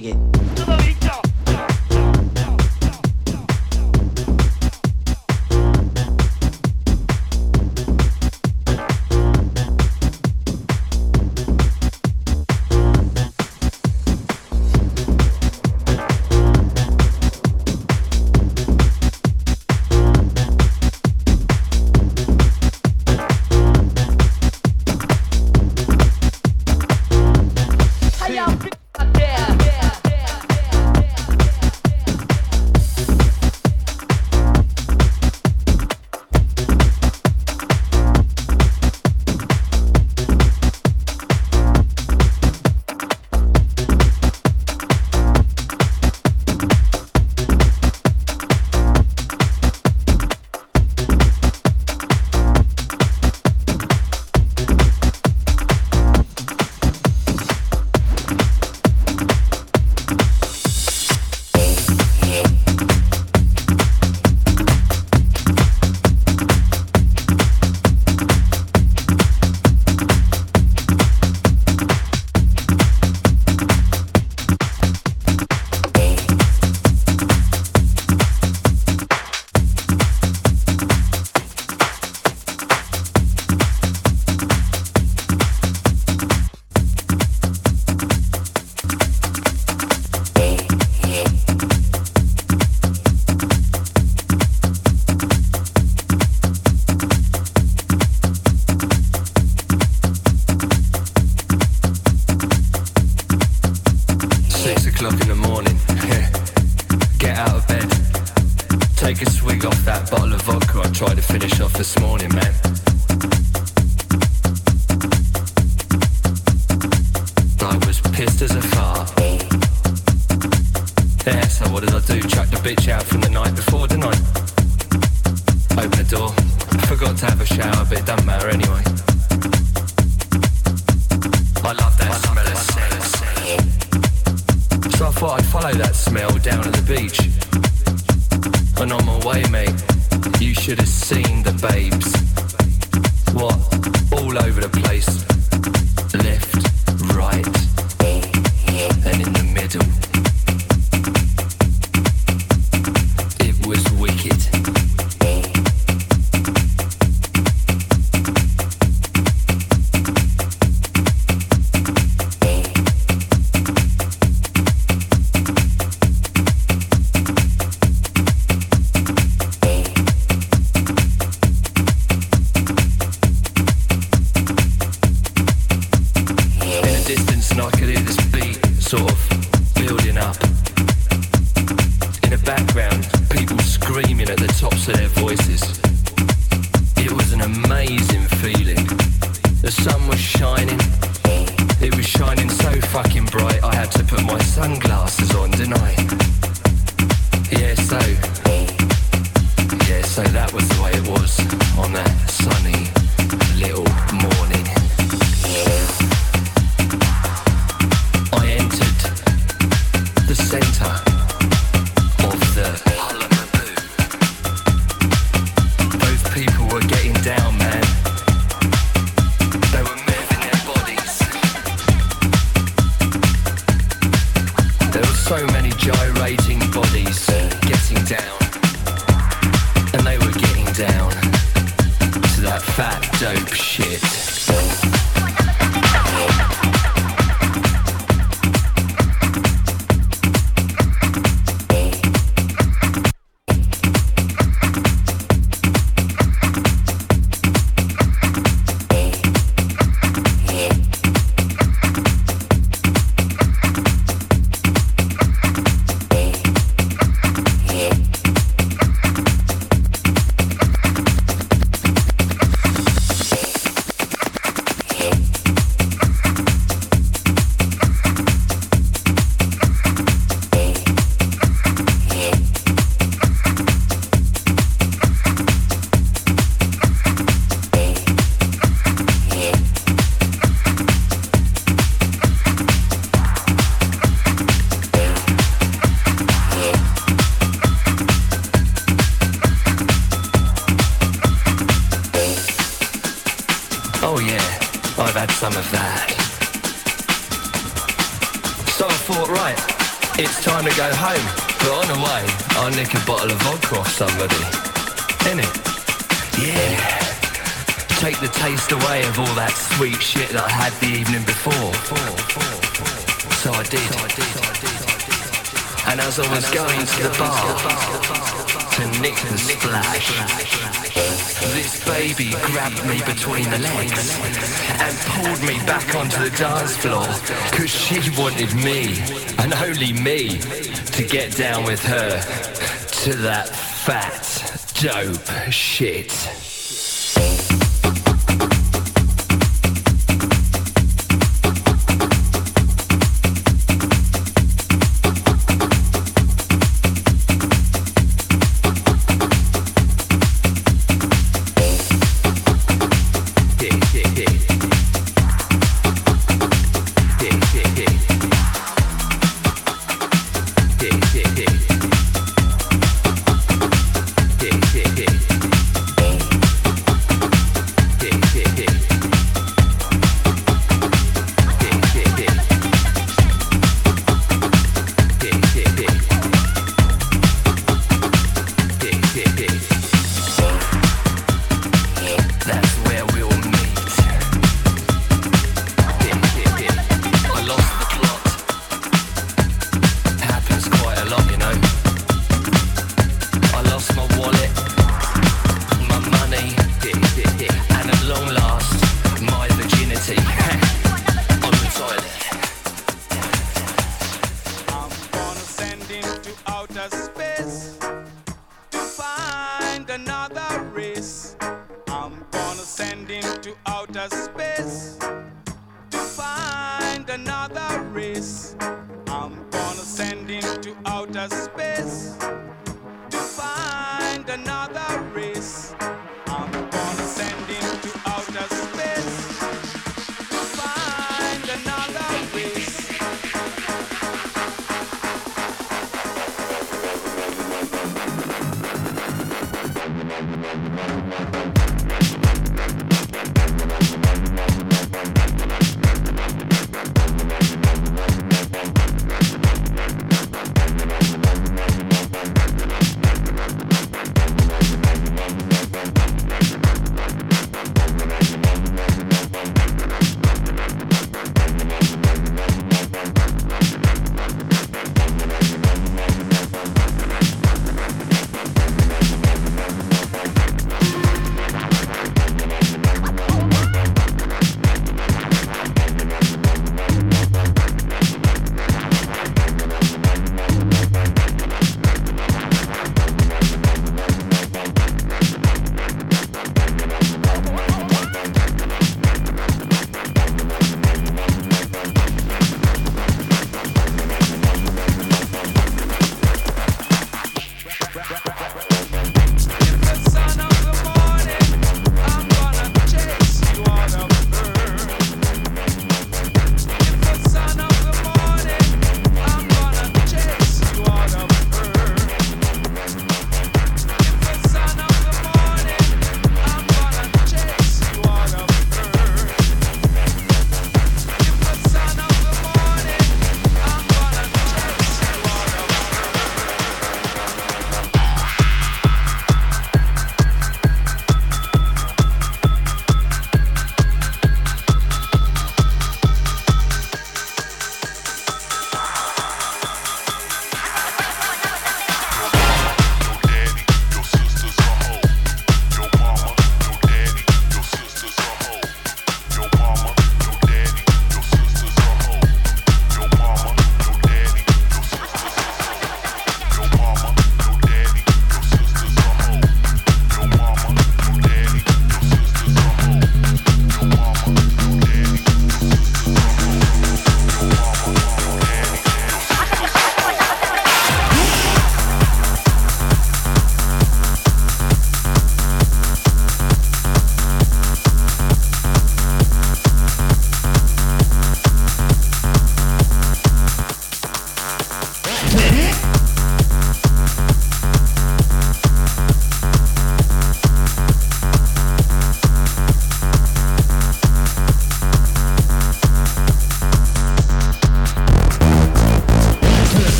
dig it. I've had some of that. So I thought, right, It's time to go home. We're on the way. I'll nick a bottle of vodka off somebody. Innit? Yeah. Take the taste away of all that sweet shit that I had the evening before. So I did. And as I was going to the bar to nick and splash, this baby grabbed me between the legs and pulled me back onto the dance floor, cause she wanted me, and only me, to get down with her to that fat, dope shit. Another race, I'm gonna send him to outer space.